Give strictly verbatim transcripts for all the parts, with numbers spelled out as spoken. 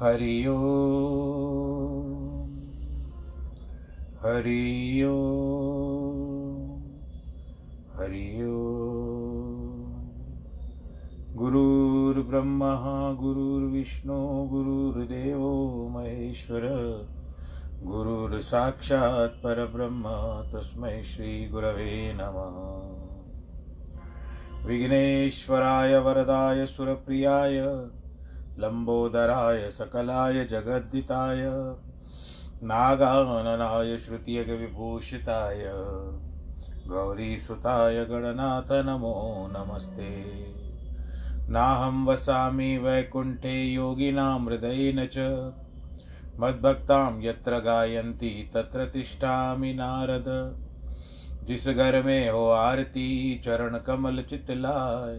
हरि ओम हरि ओम हरि ओम। गुरुर्ब्रह्मा गुरुर्विष्णु गुरुर्देवो महेश्वर गुरुर्साक्षात् परब्रह्म तस्मै श्री गुरवे नमः। विघ्नेश्वराय वरदाय सुरप्रियाय लंबोदराय सकलाय जगद्दिताय नागाननाय श्रुतियग विभूषिताय गौरीसुताय गणनाथ नमो नमस्ते। नाहं वसामि वैकुंठे योगिनां हृदयेन च मद्भक्तां यत्र गायन्ति तत्र तिष्ठामि नारद। जिस घर में हो आरती चरण कमल चितलाय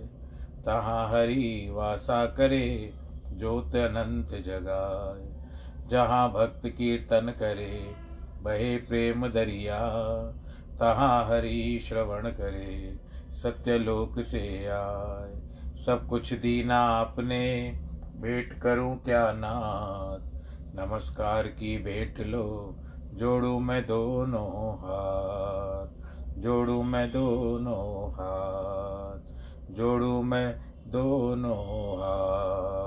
तहाँ हरि वासा करे ज्योत अनंत जगाए। जहाँ भक्त कीर्तन करे बहे प्रेम दरिया तहाँ हरि श्रवण करे सत्यलोक से आए। सब कुछ दीना आपने भेंट करूं क्या नाथ, नमस्कार की भेंट लो जोड़ू मैं दोनों हाथ, जोड़ू मैं दोनों हाथ, जोड़ू मैं दोनों हाथ।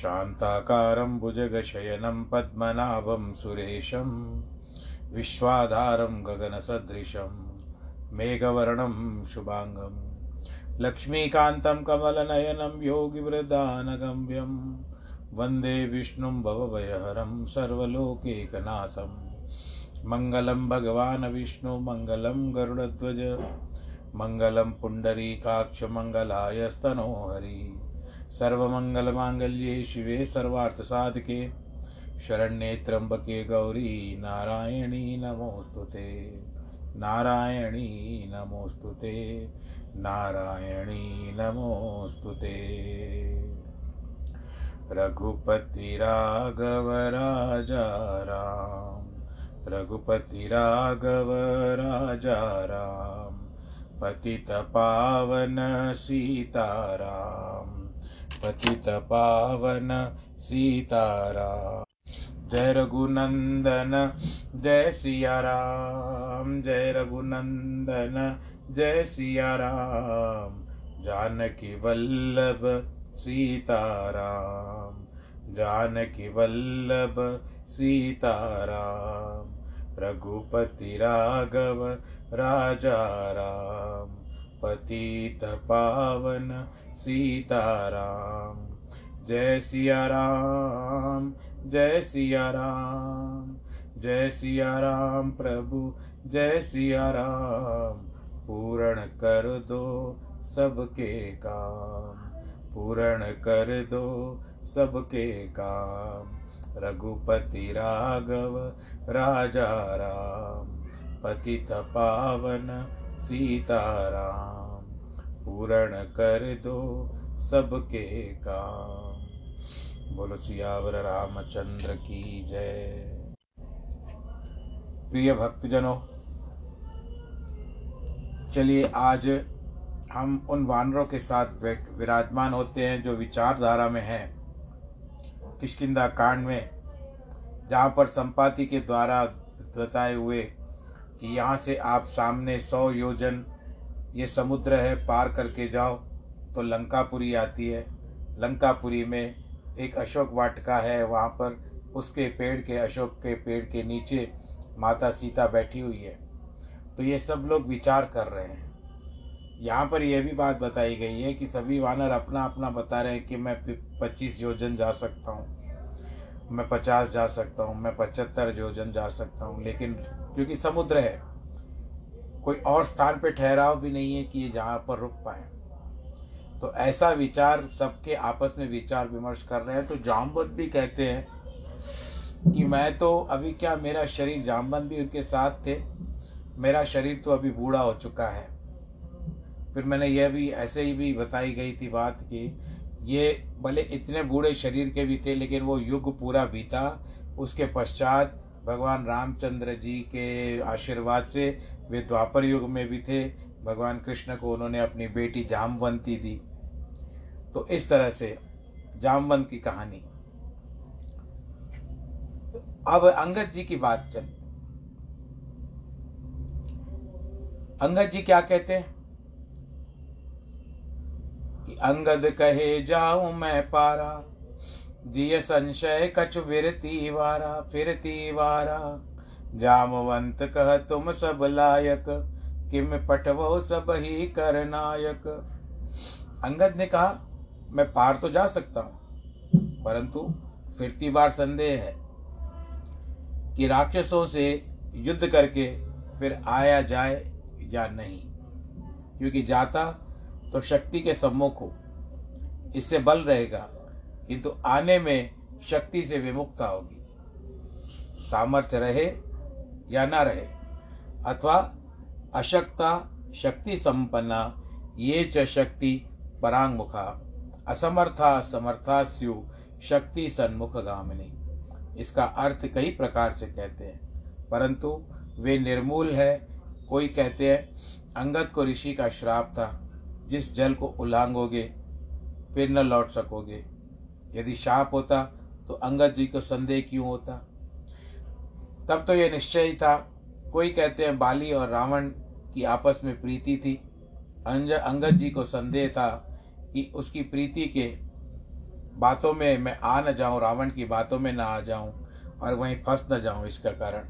शांताकारं भुजगशयनं पद्मनाभं सुरेशं विश्वाधारं गगनसदृशं मेघवर्णं शुभांगं लक्ष्मीकान्तं कमलनयनं योगिवृदानगम्यं वन्दे विष्णुं भवभयहरं सर्वलोकैकनाथं। मङ्गलं भगवान् विष्णु मङ्गलं गरुडध्वज मंगलम पुंडरीकाक्ष मंगलायस्तनोहरि। सर्वमंगलमांगल्ये शिवे सर्वार्थ साधके शरण्ये त्र्यंबके गौरी नारायणी नमोस्तुते, नारायणी नमोस्तुते, नारायणी नमोस्तुते। रघुपति राघव राजा राम, रघुपति राघव राजा राम, पतित पावन सीताराम, पतित पावन सीताराम। जय रघुनंदन जय सिया राम, जय रघुनंदन जय सिया राम, जानकी वल्लभ सीताराम, जानकी वल्लभ सीताराम। रघुपति राघव राजा राम, पतित पावन सीताराम। जय सिया राम जय सिया राम, जय सिया राम प्रभु जय सिया राम। पूर्ण कर दो सबके काम, पूर्ण कर दो सबके काम। रघुपति राघव राजा राम, पतित पावन सीताराम, पूर्ण कर दो सबके काम। बोलो सियावर रामचंद्र की जय। प्रिय भक्तजनों, चलिए आज हम उन वानरों के साथ विराजमान होते हैं जो विचारधारा में हैं। किष्किंधा कांड में जहाँ पर संपाति के द्वारा बताए हुए कि यहाँ से आप सामने सौ योजन ये समुद्र है पार करके जाओ तो लंकापुरी आती है। लंकापुरी में एक अशोक वाटिका है, वहाँ पर उसके पेड़ के अशोक के पेड़ के नीचे माता सीता बैठी हुई है। तो ये सब लोग विचार कर रहे हैं। यहाँ पर यह भी बात बताई गई है कि सभी वानर अपना अपना बता रहे हैं कि मैं पच्चीस योजन जा सकता हूँ, मैं पचास जा सकता हूँ, मैं पचहत्तर योजन जा सकता हूँ। लेकिन क्योंकि समुद्र है, कोई और स्थान पे ठहराव भी नहीं है कि ये जहाँ पर रुक पाए। तो ऐसा विचार सबके आपस में विचार विमर्श कर रहे हैं। तो जामवंत भी कहते हैं कि मैं तो अभी क्या, मेरा शरीर, जामवंत भी उनके साथ थे, मेरा शरीर तो अभी बूढ़ा हो चुका है। फिर मैंने यह भी ऐसे ही भी बताई गई थी बात कि ये भले इतने बूढ़े शरीर के भी थे लेकिन वो युग पूरा बीता। उसके पश्चात भगवान रामचंद्र जी के आशीर्वाद से वे द्वापर युग में भी थे। भगवान कृष्ण को उन्होंने अपनी बेटी जामवंती दी। तो इस तरह से जामवंत की कहानी। अब अंगद जी की बात चलती। अंगद जी क्या कहते हैं कि अंगद कहे जाऊं मैं पारा, जिय संशय कछु विरती वारा फिरती वारा। जामवंत कह तुम सब लायक, किम पठवो सब ही कर नायक। अंगद ने कहा मैं पार तो जा सकता हूं, परंतु फिरती बार संदेह है कि राक्षसों से युद्ध करके फिर आया जाए या नहीं, क्योंकि जाता तो शक्ति के सम्मुख हो, इससे बल रहेगा, किंतु तो आने में शक्ति से विमुखता होगी। सामर्थ्य रहे या ना रहे, अथवा अशक्ता शक्ति संपन्ना, ये च शक्ति परांगमुखा, असमर्था समर्था स्यु शक्ति सन्मुख गामिनी। इसका अर्थ कई प्रकार से कहते हैं, परंतु वे निर्मूल है। कोई कहते हैं अंगद को ऋषि का श्राप था, जिस जल को उलांगोगे फिर न लौट सकोगे। यदि शाप होता तो अंगद जी को संदेह क्यों होता, तब तो यह निश्चय ही था। कोई कहते हैं बाली और रावण की आपस में प्रीति थी, अंगद जी को संदेह था कि उसकी प्रीति के बातों में मैं आ न जाऊं, रावण की बातों में ना आ जाऊं और वहीं फंस न जाऊं, इसका कारण।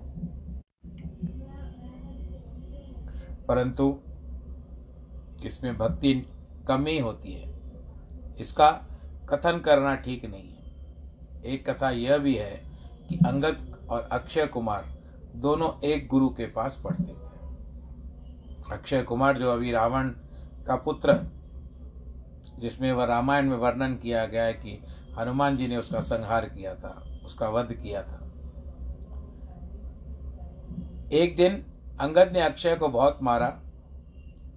परंतु इसमें भक्ति कमी होती है, इसका कथन करना ठीक नहीं है। एक कथा यह भी है कि अंगद और अक्षय कुमार दोनों एक गुरु के पास पढ़ते थे। अक्षय कुमार जो अभी रावण का पुत्र, जिसमें वह रामायण में वर्णन किया गया है कि हनुमान जी ने उसका संहार किया था, उसका वध किया था। एक दिन अंगद ने अक्षय को बहुत मारा,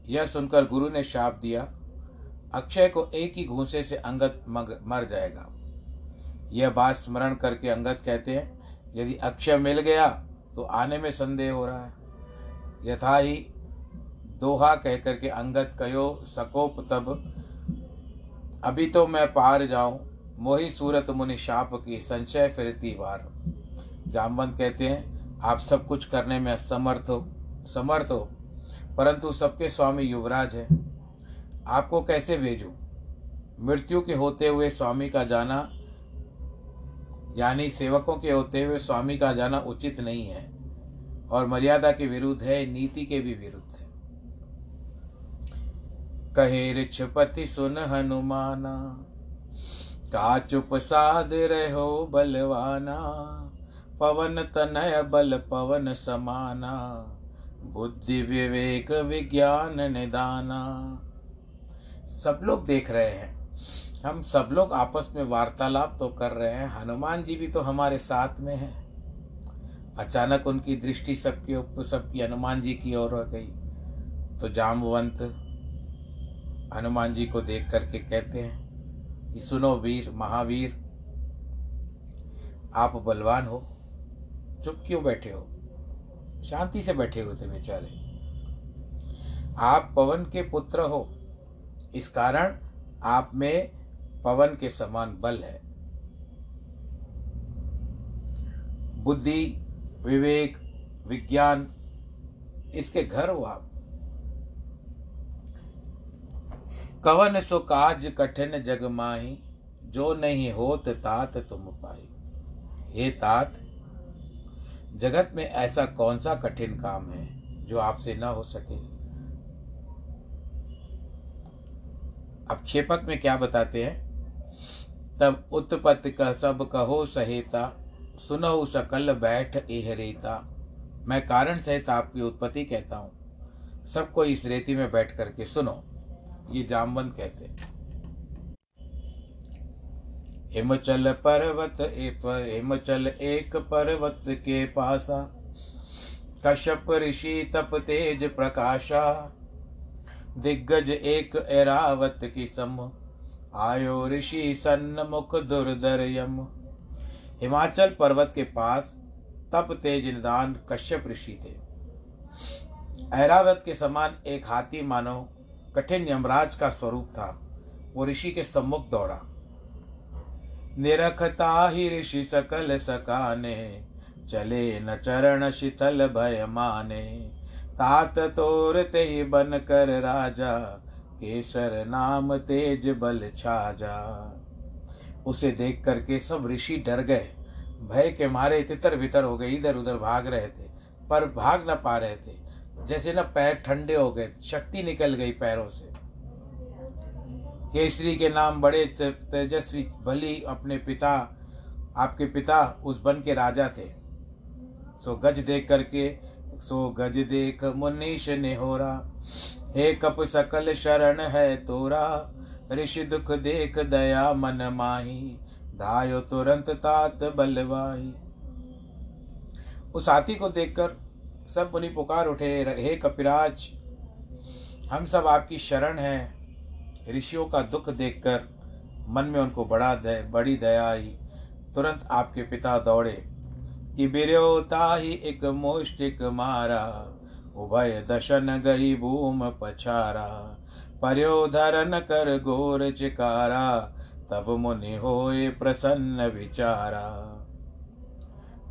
यह सुनकर गुरु ने शाप दिया अक्षय को एक ही घूंसे से अंगद मर जाएगा। यह बात स्मरण करके अंगद कहते हैं यदि अक्षय मिल गया तो आने में संदेह हो रहा है। यथा ही दोहा कह करके अंगद कहो सकोप तब, अभी तो मैं पार जाऊं, मोही सूरत मुनि शाप की संशय फिरती बार। जामवंत कहते हैं आप सब कुछ करने में असमर्थ हो समर्थ हो, परंतु सबके स्वामी युवराज हैं, आपको कैसे भेजूं। मृत्यु के होते हुए स्वामी का जाना, यानी सेवकों के होते हुए स्वामी का जाना उचित नहीं है और मर्यादा के विरुद्ध है, नीति के भी विरुद्ध है। कहे ऋषपति सुन हनुमाना, का चुप साध रहो बलवाना। पवन तनय बल पवन समाना, बुद्धि विवेक विज्ञान निदाना। सब लोग देख रहे हैं, हम सब लोग आपस में वार्तालाप तो कर रहे हैं, हनुमान जी भी तो हमारे साथ में हैं। अचानक उनकी दृष्टि सबके ऊपर, सबकी हनुमान जी की ओर हो गई। तो जामवंत हनुमान जी को देख करके कहते हैं कि सुनो वीर महावीर, आप बलवान हो, चुप क्यों बैठे हो, शांति से बैठे हुए थे बेचारे। आप पवन के पुत्र हो, इस कारण आप में पवन के समान बल है। बुद्धि विवेक विज्ञान इसके घर हो आप। कवन सो काज कठिन जग माही, जो नहीं होत तात तुम पाई। हे तात, जगत में ऐसा कौन सा कठिन काम है जो आपसे ना हो सके। अब क्षेपक में क्या बताते हैं, तब उत्पत्ति कह सब कहो सहेता, सुनहु सकल बैठ एह रेता। मैं कारण सहित आपकी उत्पत्ति कहता हूँ, सबको इस रेती में बैठ करके सुनो। ये जामवंत कहते हैं हिमचल पर्वत एप हिमचल एक पर्वत के पासा, कश्यप ऋषि तप तेज प्रकाशा। दिग्गज एक एरावत की सम, आयो ऋषि सन्मुख दुर्धर यम। हिमाचल पर्वत के पास तप तेज निदान कश्यप ऋषि थे। एरावत के समान एक हाथी मानो कठिन यमराज का स्वरूप था, वो ऋषि के सम्मुख दौड़ा। निरखता ही ऋषि सकल सकाने, चले न चरण शिथल भय माने। तात तोर ते ही बन कर राजा, केसर नाम तेज बल छाजा। उसे देख करके सब ऋषि डर गए, भय के मारे तितर बितर हो गए, इधर उधर भाग रहे थे पर भाग न पा रहे थे। जैसे ना पैर ठंडे हो गए, शक्ति निकल गई पैरों से। केसरी के नाम बड़े तेजस्वी भली अपने पिता आपके पिता उस वन के राजा थे। सो गज देख करके सो गज देख मुनीश ने होरा, हे कप सकल शरण है तोरा। ऋषि दुख देख दया मन माही, धायो तुरंत तात बलवाही। उस हाथी को देखकर सब मुनि पुकार उठे, हे कपिराज हम सब आपकी शरण हैं। ऋषियों का दुख देखकर मन में उनको बड़ा दय, बड़ी दया आई। तुरंत आपके पिता दौड़े कि बिरयोता ही एक मोष्टिक मारा, उभय दशन गई भूम पछारा। पर्योधरन कर गोर चिकारा, तब मुनि होए प्रसन्न विचारा।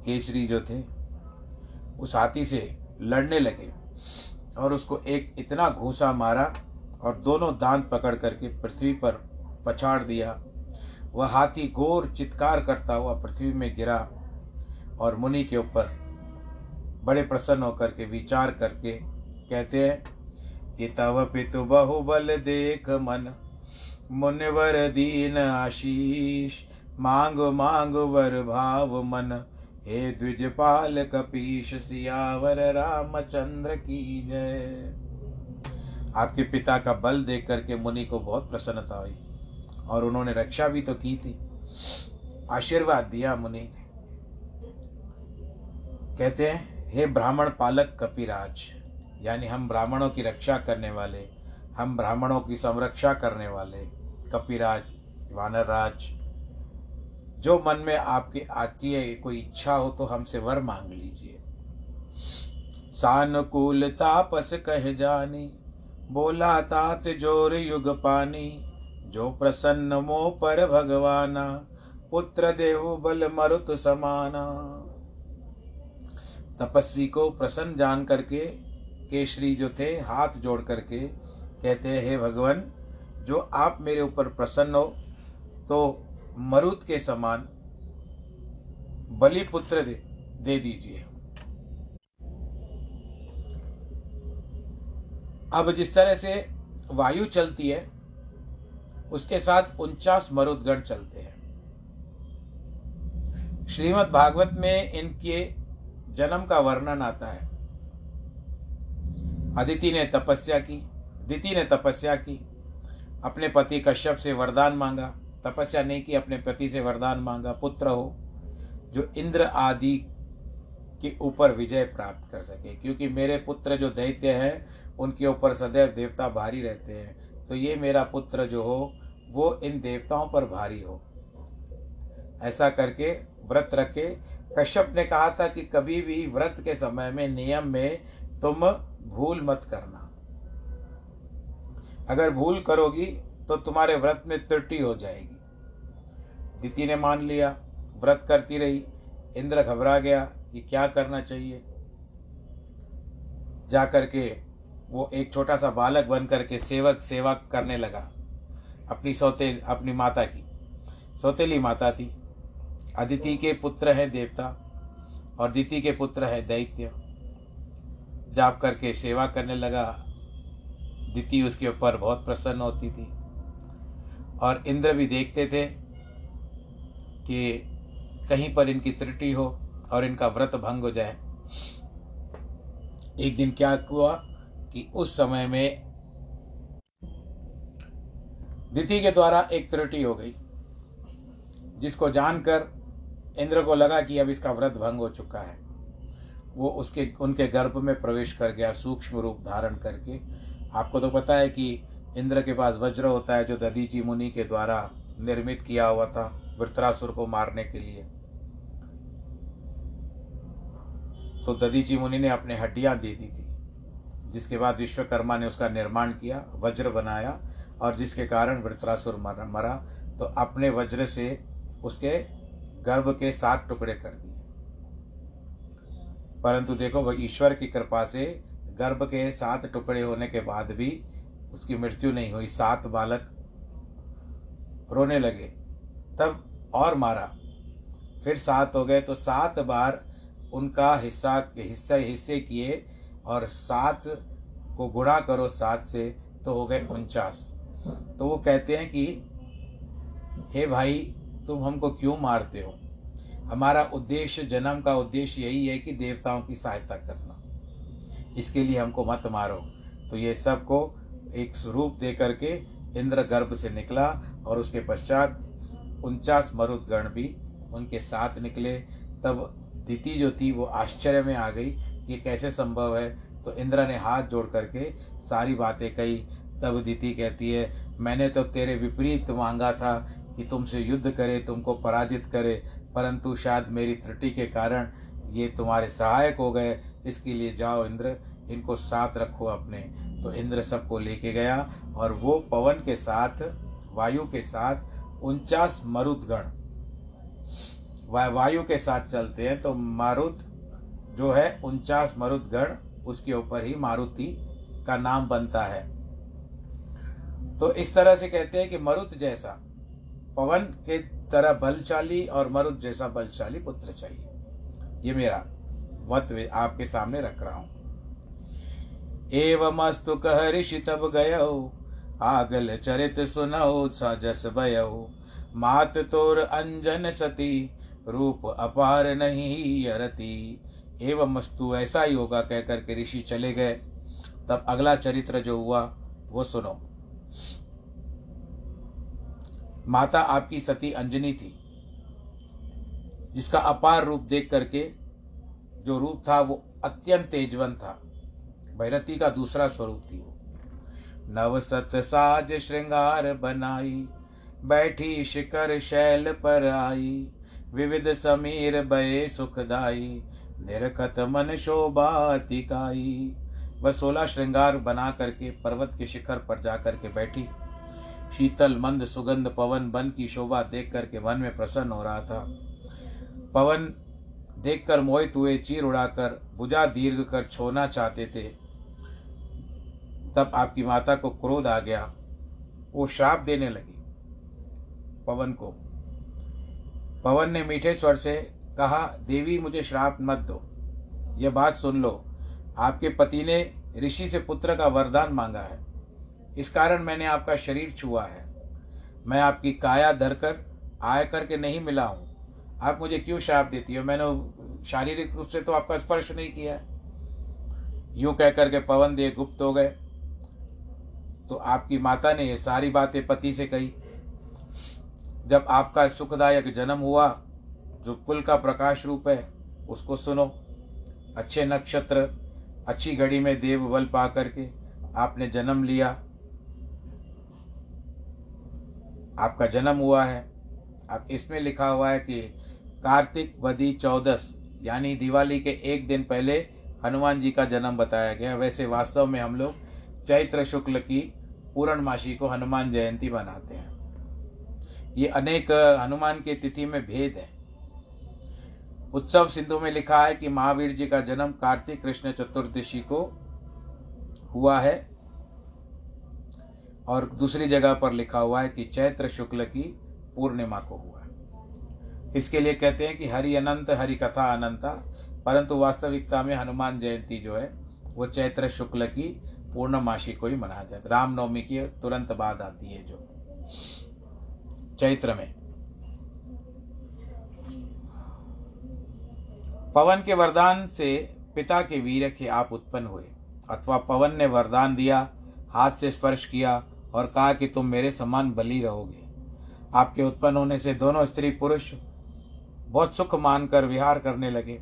केसरी जो थे उस हाथी से लड़ने लगे और उसको एक इतना घूंसा मारा और दोनों दांत पकड़ करके पृथ्वी पर पछाड़ दिया। वह हाथी घोर चित्कार करता हुआ पृथ्वी में गिरा और मुनि के ऊपर बड़े प्रसन्न होकर के विचार करके कहते हैं कि तव पितु बहुबल देख मन, मुनिवर दीन आशीष। मांग मांग वर भाव मन, हे द्विजपाल कपीश सियावर रामचंद्र की जय। आपके पिता का बल देख करके मुनि को बहुत प्रसन्नता हुई और उन्होंने रक्षा भी तो की थी, आशीर्वाद दिया मुनि ने। कहते हैं हे ब्राह्मण पालक कपिराज, यानी हम ब्राह्मणों की रक्षा करने वाले, हम ब्राह्मणों की संरक्षा करने वाले कपिराज वानरराज, जो मन में आपके आती है कोई इच्छा हो तो हमसे वर मांग लीजिए। सानुकूल तापस कह जानी, बोला तात जोर युग पानी। जो प्रसन्न मोह पर भगवाना, पुत्र देहु बल मरुत समाना। तपस्वी को प्रसन्न जान करके केसरी जो थे हाथ जोड़ करके कहते हैं, हे भगवान जो आप मेरे ऊपर प्रसन्न हो तो मरुत के समान बलि पुत्र दे, दे दीजिए। अब जिस तरह से वायु चलती है उसके साथ उनचास मरुदगण चलते हैं। श्रीमद् भागवत में इनके जन्म का वर्णन आता है। अदिति ने तपस्या की, दिति ने तपस्या की, अपने पति कश्यप से वरदान मांगा, तपस्या नहीं की, अपने पति से वरदान मांगा पुत्र हो जो इंद्र आदि के ऊपर विजय प्राप्त कर सके, क्योंकि मेरे पुत्र जो दैत्य हैं उनके ऊपर सदैव देवता भारी रहते हैं, तो ये मेरा पुत्र जो हो वो इन देवताओं पर भारी हो। ऐसा करके व्रत रखे। कश्यप ने कहा था कि कभी भी व्रत के समय में नियम में तुम भूल मत करना, अगर भूल करोगी तो तुम्हारे व्रत में त्रुटि हो जाएगी। दिति ने मान लिया, व्रत करती रही। इंद्र घबरा गया कि क्या करना चाहिए, जा करके वो एक छोटा सा बालक बन करके सेवक सेवा करने लगा अपनी सौतेली अपनी माता की। सौतेली माता थी, अदिति के पुत्र हैं देवता और दिति के पुत्र हैं दैत्य। जाप करके सेवा करने लगा। दिति उसके ऊपर बहुत प्रसन्न होती थी और इंद्र भी देखते थे कि कहीं पर इनकी त्रुटि हो और इनका व्रत भंग हो जाए। एक दिन क्या हुआ कि उस समय में दिति के द्वारा एक त्रुटि हो गई, जिसको जानकर इंद्र को लगा कि अब इसका व्रत भंग हो चुका है। वो उसके उनके गर्भ में प्रवेश कर गया सूक्ष्म रूप धारण करके। आपको तो पता है कि इंद्र के पास वज्र होता है जो दधीचि मुनि के द्वारा निर्मित किया हुआ था वृत्रासुर को मारने के लिए। तो दधीचि मुनि ने अपने हड्डियां दे दी थी, जिसके बाद विश्वकर्मा ने उसका निर्माण किया, वज्र बनाया और जिसके कारण वृत्रासुर मरा। तो अपने वज्र से उसके गर्भ के सात टुकड़े कर दिए। परंतु देखो वह ईश्वर की कृपा से गर्भ के सात टुकड़े होने के बाद भी उसकी मृत्यु नहीं हुई। सात बालक रोने लगे, तब और मारा, फिर सात हो गए, तो सात बार उनका हिस्सा हिस्से हिस्से किए और सात को गुणा करो सात से तो हो गए उनचास। तो वो कहते हैं कि हे भाई तुम हमको क्यों मारते हो? हमारा उद्देश्य, जन्म का उद्देश्य यही है कि देवताओं की सहायता करना, इसके लिए हमको मत मारो। तो ये सबको एक स्वरूप दे करके इंद्र गर्भ से निकला और उसके पश्चात उनचास मरुदगण भी उनके साथ निकले। तब दिति जो थी वो आश्चर्य में आ गई, ये कैसे संभव है? तो इंद्र ने हाथ जोड़ करके सारी बातें कही। तब दिति कहती है, मैंने तो तेरे विपरीत मांगा था कि तुमसे युद्ध करे, तुमको पराजित करे, परंतु शायद मेरी त्रुटि के कारण ये तुम्हारे सहायक हो गए, इसके लिए जाओ इंद्र, इनको साथ रखो अपने। तो इंद्र सबको लेके गया और वो पवन के साथ, वायु के साथ उनचास मरुदगण वायु के साथ चलते हैं। तो मारुत जो है उनचास मरुदगण, उसके ऊपर ही मारुति का नाम बनता है। तो इस तरह से कहते हैं कि मरुत जैसा, पवन के तरह बलशाली और मरुत जैसा बलशाली पुत्र चाहिए। ये मेरा वत आपके सामने रख रहा हूं। एवमस्तु कह ऋषि तब गयौ, आगल चरित सुनौ सजस भयौ। मात तोर अंजन सती, रूप अपार नहीं यरती। एवमस्तु, ऐसा ही होगा कह करके ऋषि चले गए। तब अगला चरित्र जो हुआ वो सुनो। माता आपकी सती अंजनी थी, जिसका अपार रूप देख करके, जो रूप था वो अत्यंत तेजवंत था, भैरती का दूसरा स्वरूप थी वो। नवसत साज श्रृंगार बनाई, बैठी शिखर शैल पर आई। विविध समीर बये सुखदाई, निरखत मन शोभातिकाई। वह सोलह श्रृंगार बना करके पर्वत के शिखर पर जा करके बैठी। शीतल मंद सुगंध पवन वन की शोभा देख करके वन में प्रसन्न हो रहा था। पवन देखकर मोहित हुए, चीर उड़ाकर भुजा दीर्घ कर छोना चाहते थे। तब आपकी माता को क्रोध आ गया, वो श्राप देने लगी पवन को। पवन ने मीठे स्वर से कहा, देवी मुझे श्राप मत दो, यह बात सुन लो, आपके पति ने ऋषि से पुत्र का वरदान मांगा है, इस कारण मैंने आपका शरीर छुआ है। मैं आपकी काया धरकर आय करके नहीं मिला हूँ, आप मुझे क्यों श्राप देती हो? मैंने शारीरिक रूप से तो आपका स्पर्श नहीं किया है। यूं कह करके पवन देव गुप्त हो गए। तो आपकी माता ने ये सारी बातें पति से कही। जब आपका सुखदायक जन्म हुआ, जो कुल का प्रकाश रूप है, उसको सुनो। अच्छे नक्षत्र, अच्छी घड़ी में देव बल पा करके आपने जन्म लिया, आपका जन्म हुआ है। अब इसमें लिखा हुआ है कि कार्तिक बदी चौदस, यानी दिवाली के एक दिन पहले हनुमान जी का जन्म बताया गया। वैसे वास्तव में हम लोग चैत्र शुक्ल की पूर्णमासी को हनुमान जयंती मनाते हैं। ये अनेक हनुमान की तिथि में भेद है। उत्सव सिंधु में लिखा है कि महावीर जी का जन्म कार्तिक कृष्ण चतुर्दशी को हुआ है, और दूसरी जगह पर लिखा हुआ है कि चैत्र शुक्ल की पूर्णिमा को हुआ है। इसके लिए कहते हैं कि हरि अनंत, हरि कथा अनंता, परंतु वास्तविकता में हनुमान जयंती जो है वो चैत्र शुक्ल की पूर्णमासी को ही मनाया जाता है। रामनवमी के तुरंत बाद आती है जो चैत्र में। पवन के वरदान से पिता के वीर्य के आप उत्पन्न हुए, अथवा पवन ने वरदान दिया, हाथ से स्पर्श किया और कहा कि तुम मेरे समान बली रहोगे। आपके उत्पन्न होने से दोनों स्त्री पुरुष बहुत सुख मानकर विहार करने लगे।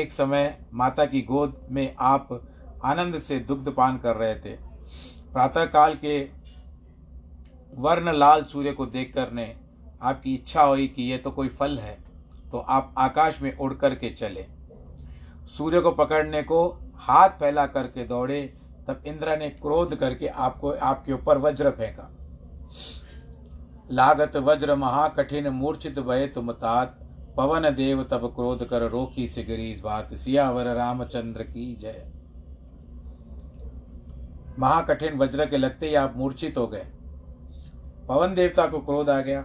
एक समय माता की गोद में आप आनंद से दुग्धपान कर रहे थे। प्रातःकाल के वर्ण लाल सूर्य को देखकर ने आपकी इच्छा हुई कि यह तो कोई फल है, तो आप आकाश में उड़ करके चले। सूर्य को पकड़ने को हाथ फैला करके दौड़े। तब इंद्र ने क्रोध करके आपको आपके ऊपर वज्र फेंका। लागत वज्र महाकठिन मूर्छित भय तुम तात। पवन देव तब क्रोध कर रोकी सिगरी बात। सियावर रामचंद्र की जय। महाकठिन वज्र के लगते ही आप मूर्छित हो गए। पवन देवता को क्रोध आ गया,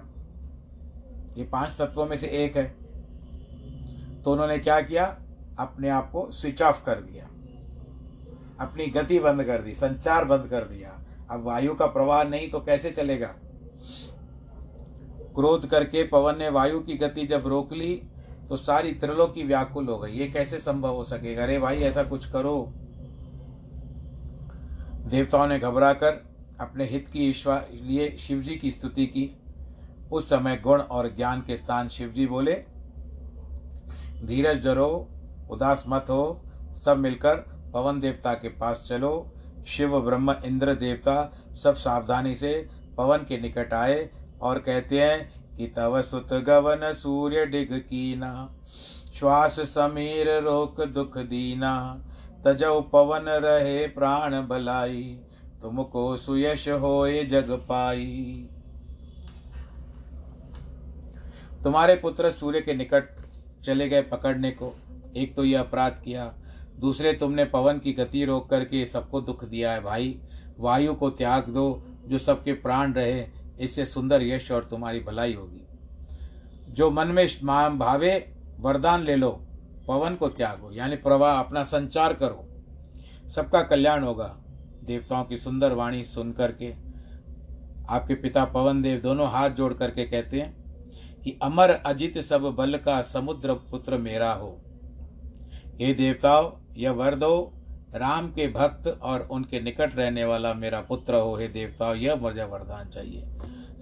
ये पांच तत्वों में से एक है, तो उन्होंने क्या किया, अपने आप को स्विच ऑफ कर दिया, अपनी गति बंद कर दी, संचार बंद कर दिया। अब वायु का प्रवाह नहीं तो कैसे चलेगा। क्रोध करके पवन ने वायु की गति जब रोक ली तो सारी त्रिलोकी की व्याकुल हो गई, ये कैसे संभव हो सकेगा। अरे भाई ऐसा कुछ करो। देवताओं ने घबरा कर अपने हित की लिए शिवजी की स्तुति की। उस समय गुण और ज्ञान के स्थान शिवजी बोले, धीरज धरो, उदास मत हो, सब मिलकर पवन देवता के पास चलो। शिव ब्रह्म इंद्र देवता सब सावधानी से पवन के निकट आए और कहते हैं कि तव सुत गवन सूर्य डिग कीना, श्वास समीर रोक दुख दीना, तजौ पवन रहे प्राण भलाई, तुमको सुयश होए जग पाई। तुम्हारे पुत्र सूर्य के निकट चले गए पकड़ने को, एक तो यह अपराध किया, दूसरे तुमने पवन की गति रोक करके सबको दुख दिया है। भाई वायु को त्याग दो जो सबके प्राण रहे, इससे सुंदर यश और तुम्हारी भलाई होगी। जो मन में भावे वरदान ले लो, पवन को त्यागो यानी प्रवाह अपना संचार करो, सबका कल्याण होगा। देवताओं की सुंदर वाणी सुन करके आपके पिता पवन देव दोनों हाथ जोड़ करके कहते हैं कि अमर अजित सब बल का समुद्र पुत्र मेरा हो। हे देवताओं यह वर दो, राम के भक्त और उनके निकट रहने वाला मेरा पुत्र हो। हे देवताओं यह मुझे वरदान चाहिए।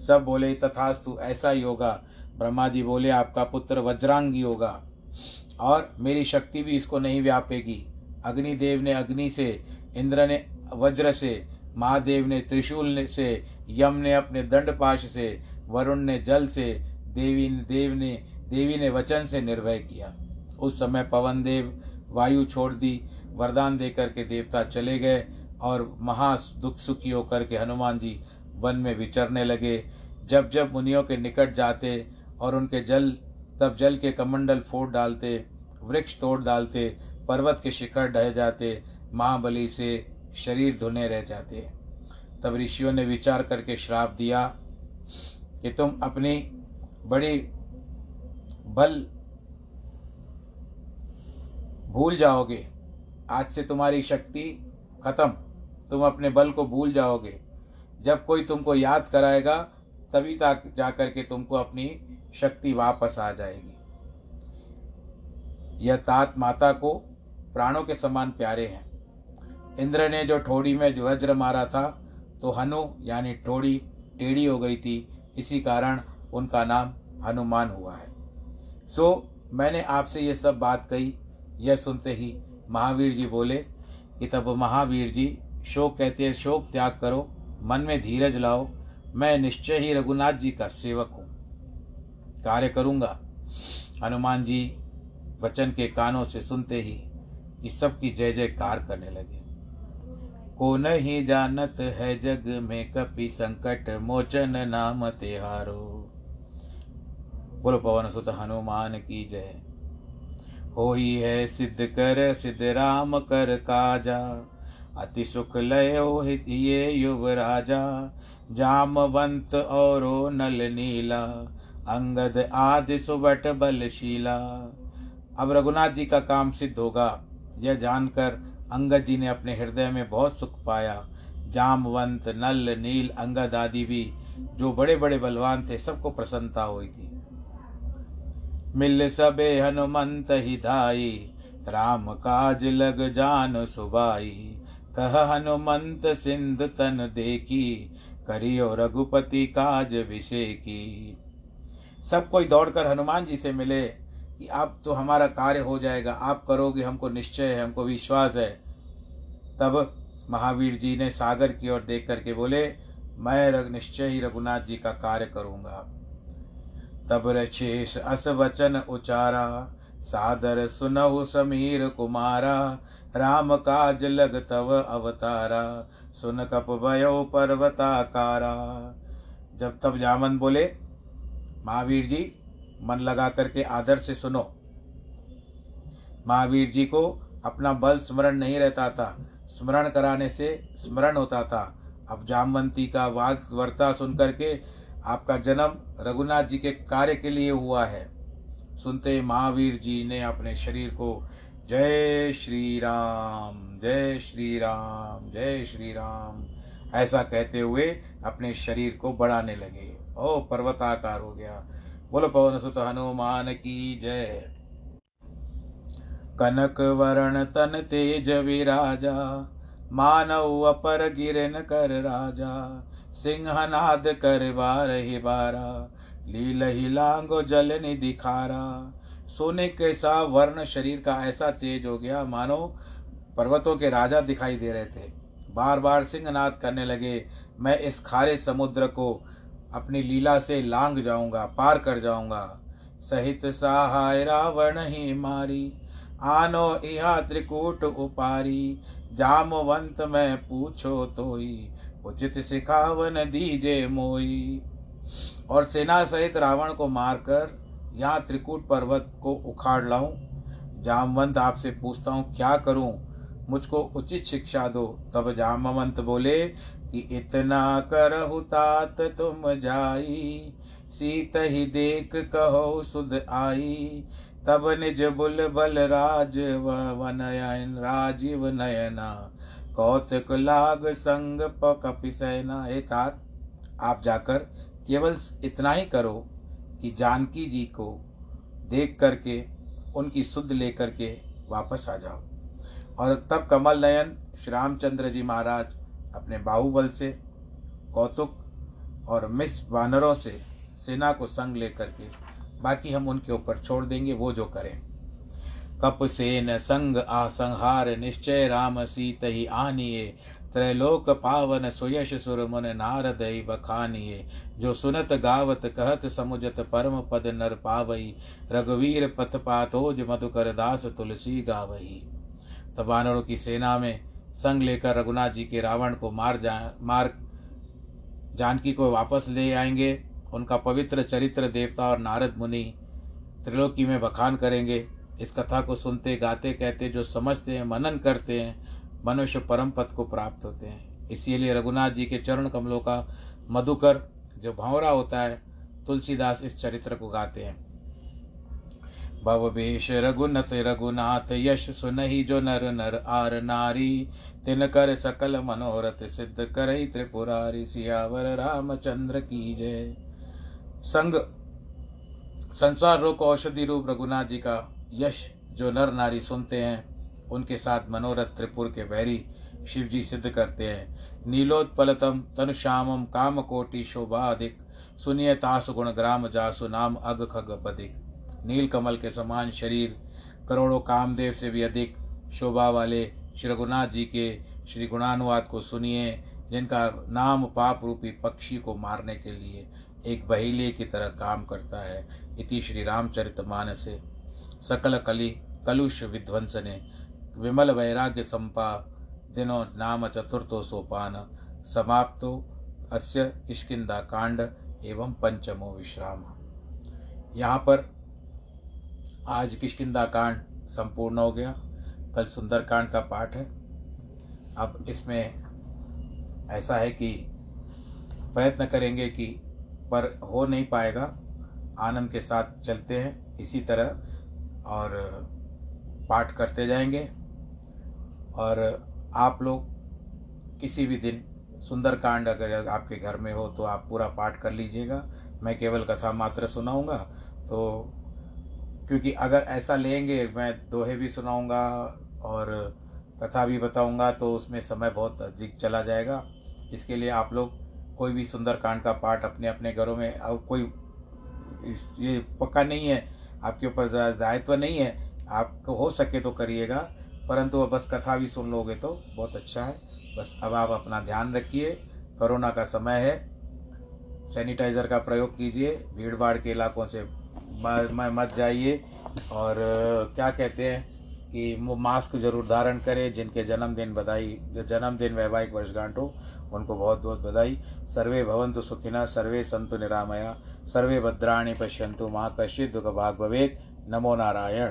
सब बोले तथास्तु, ऐसा ही होगा। ब्रह्मा जी बोले आपका पुत्र वज्रांगी होगा और मेरी शक्ति भी इसको नहीं व्यापेगी। अग्निदेव ने अग्नि से, इंद्र ने वज्र से, महादेव ने त्रिशूल से, यम ने अपने दंडपाश से, वरुण ने जल से, देवी देव ने देवी ने वचन से निर्भय किया। उस समय पवन देव वायु छोड़ दी, वरदान देकर के देवता चले गए और महा दुख सुखी होकर के हनुमान जी वन में विचरने लगे। जब जब मुनियों के निकट जाते और उनके जल तब जल के कमंडल फोड़ डालते, वृक्ष तोड़ डालते, पर्वत के शिखर ढह जाते, महाबली से शरीर धुने रह जाते। तब ऋषियों ने विचार करके श्राप दिया कि तुम अपनी बड़ी बल भूल जाओगे, आज से तुम्हारी शक्ति खत्म, तुम अपने बल को भूल जाओगे। जब कोई तुमको याद कराएगा तभी तक जा कर के तुमको अपनी शक्ति वापस आ जाएगी। यह तात माता को प्राणों के समान प्यारे हैं। इंद्र ने जो ठोड़ी में वज्र मारा था तो हनु यानी ठोड़ी टेढ़ी हो गई थी, इसी कारण उनका नाम हनुमान हुआ है। सो मैंने आपसे ये सब बात कही। यह सुनते ही महावीर जी बोले कि तब महावीर जी शोक कहते हैं, शोक त्याग करो, मन में धीरज लाओ, मैं निश्चय ही रघुनाथ जी का सेवक हूँ, कार्य करूँगा। हनुमान जी वचन के कानों से सुनते ही कि सबकी जय जयकार करने लगे। को नहीं जानत है जग में कपि, संकट मोचन नाम तिहारो। बोलो पवन सुत हनुमान की जय। होई है सिद्ध कर सिद्ध राम कर काजा, अति सुख लयो हित ये युवराजा। जामवंत औरो नल नीला, अंगद आदि सुबट बलशीला। अब रघुनाथ जी का काम सिद्ध होगा, यह जानकर अंगद जी ने अपने हृदय में बहुत सुख पाया। जामवंत, नल, नील, अंगद आदि भी जो बड़े बड़े बलवान थे, सबको प्रसन्नता हुई थी। मिल सबे हनुमंत हिताई, राम काज लग जान सुबाई। कह हनुमंत सिंध तन देखी, करियो रघुपति काज विषेकी। सब कोई दौड़कर हनुमान जी से मिले कि आप तो हमारा कार्य हो जाएगा, आप करोगे, हमको निश्चय है, हमको विश्वास है। तब महावीर जी ने सागर की ओर देख करके बोले, मैं निश्चय ही रघुनाथ जी का कार्य करूँगा। तब रचेश अस वचन उचारा, सादर सुनहु समीर कुमारा। राम काज लग तव अवतारा, सुन कप भयो पर्वताकारा। जब तब जामन बोले, महावीर जी मन लगा करके आदर से सुनो। महावीर जी को अपना बल स्मरण नहीं रहता था, स्मरण कराने से स्मरण होता था। अब जामवंती का वाद वर्ता सुन करके, आपका जन्म रघुनाथ जी के कार्य के लिए हुआ है, सुनते महावीर जी ने अपने शरीर को जय श्री राम, जय श्री राम, जय श्री राम ऐसा कहते हुए अपने शरीर को बढ़ाने लगे। ओ पर्वताकार हो गया। बोलो पवन सुत हनुमान की जय। कनक वरण तन तेज विराजा, मानव अपर गिरन कर राजा। सिंहनाद कर बार ही बारा, लील ही लांगो जल निधि खारा। सोने के सा वर्ण शरीर का ऐसा तेज हो गया मानो पर्वतों के राजा दिखाई दे रहे थे। बार बार सिंहनाद करने लगे, मैं इस खारे समुद्र को अपनी लीला से लांग जाऊंगा, पार कर जाऊंगा। सहित सहाय रावण ही मारी, आनो इहा त्रिकूट उपारी। जामवंत मैं पूछो तोई, उचित सिखावन दीजे मोई। और सेना सहित रावण को मारकर यहाँ त्रिकूट पर्वत को उखाड़ लाऊं। जामवंत आपसे पूछता हूँ क्या करूँ, मुझको उचित शिक्षा दो। तब जामवंत बोले कि इतना करहु तात तुम जाई, सीत ही देख कहो सुध आई। तब निज बुल बल राज वनयन, राजीव नयना। कौतुक लाग संग कपिसैना। हे तात, आप जाकर केवल इतना ही करो कि जानकी जी को देख करके उनकी सुध ले करके वापस आ जाओ। और तब कमल नयन श्री रामचंद्र जी महाराज अपने बाहुबल से, कौतुक और मिस वानरों से सेना को संग ले करके, बाकी हम उनके ऊपर छोड़ देंगे, वो जो करें। कप सेन संग आ संहार, निश्चय राम सीत ही आनिए। त्रैलोक पावन सुयश सुरमुन, नारद बखानिए। जो सुनत गावत कहत समुझत, परम पद नर पावई। रघुवीर पथ पातोज मधुकर दास, तुलसी गावई। तब वानरों की सेना में संग लेकर रघुनाथ जी के रावण को मार जा मार जानकी को वापस ले आएंगे। उनका पवित्र चरित्र देवता और नारद मुनि त्रिलोकी में बखान करेंगे। इस कथा को सुनते गाते कहते जो समझते हैं, मनन करते हैं, मनुष्य परम पद को प्राप्त होते हैं। इसीलिए रघुनाथ जी के चरण कमलों का मधुकर जो भंवरा होता है, तुलसीदास इस चरित्र को गाते हैं। भवभेश रघुनथ रघुनाथ, यश सुनहि जो नर नर आर नारी। तिनकर सकल मनोरथ, सिद्ध करहि त्रिपुरारी। सियावर रामचंद्र की जय। संग संसार रोग औषधि रूप रघुनाथ जी का यश जो नर नारी सुनते हैं, उनके साथ मनोरथ त्रिपुर के वैरी शिवजी सिद्ध करते हैं। नीलोत्पलतम तनुश्यामम कामकोटि शोभाधिक। सुनिय तासु गुण ग्राम जासु, नाम अग खग बधिक। नीलकमल के समान शरीर, करोड़ों कामदेव से भी अधिक शोभा वाले श्री रघुनाथ जी के श्री गुणानुवाद को सुनिए, जिनका नाम पाप रूपी पक्षी को मारने के लिए एक बहेलिये की तरह काम करता है। इति श्री रामचरितमानसे सकल कलि कलुष विध्वंसने, विमल वैराग्य संपा दिनो नाम चतुर्थो सोपान। समाप्तो अस्य किष्किंधा कांड एवं पंचमो विश्राम। यहाँ पर आज किष्किंधा कांड संपूर्ण हो गया। कल सुंदरकांड का पाठ है। अब इसमें ऐसा है कि प्रयत्न करेंगे कि, पर हो नहीं पाएगा, आनंद के साथ चलते हैं इसी तरह और पाठ करते जाएंगे। और आप लोग किसी भी दिन सुंदरकांड अगर आपके घर में हो तो आप पूरा पाठ कर लीजिएगा। मैं केवल कथा मात्र सुनाऊंगा, तो क्योंकि अगर ऐसा लेंगे, मैं दोहे भी सुनाऊंगा और कथा भी बताऊंगा, तो उसमें समय बहुत अधिक चला जाएगा। इसके लिए आप लोग कोई भी सुंदरकांड का पाठ अपने अपने घरों में, अब कोई ये पक्का नहीं है, आपके ऊपर दायित्व नहीं है, आपको हो सके तो करिएगा, परंतु अब बस कथा भी सुन लोगे तो बहुत अच्छा है। बस अब आप अपना ध्यान रखिए, कोरोना का समय है, सैनिटाइज़र का प्रयोग कीजिए, भीड़ भाड़ के इलाकों से मत जाइए। और क्या कहते हैं, कि वो मास्क जरूर धारण करें। जिनके जन्मदिन बधाई जन्मदिन वैवाहिक वर्षगांठ हो उनको बहुत बहुत बधाई। सर्वे भवन्तु सुखिनः, सर्वे सन्तु निरामया, सर्वे भद्राणि पश्यन्तु, मां कश्चित् दुःखभाग् भवेत्। नमो नारायण।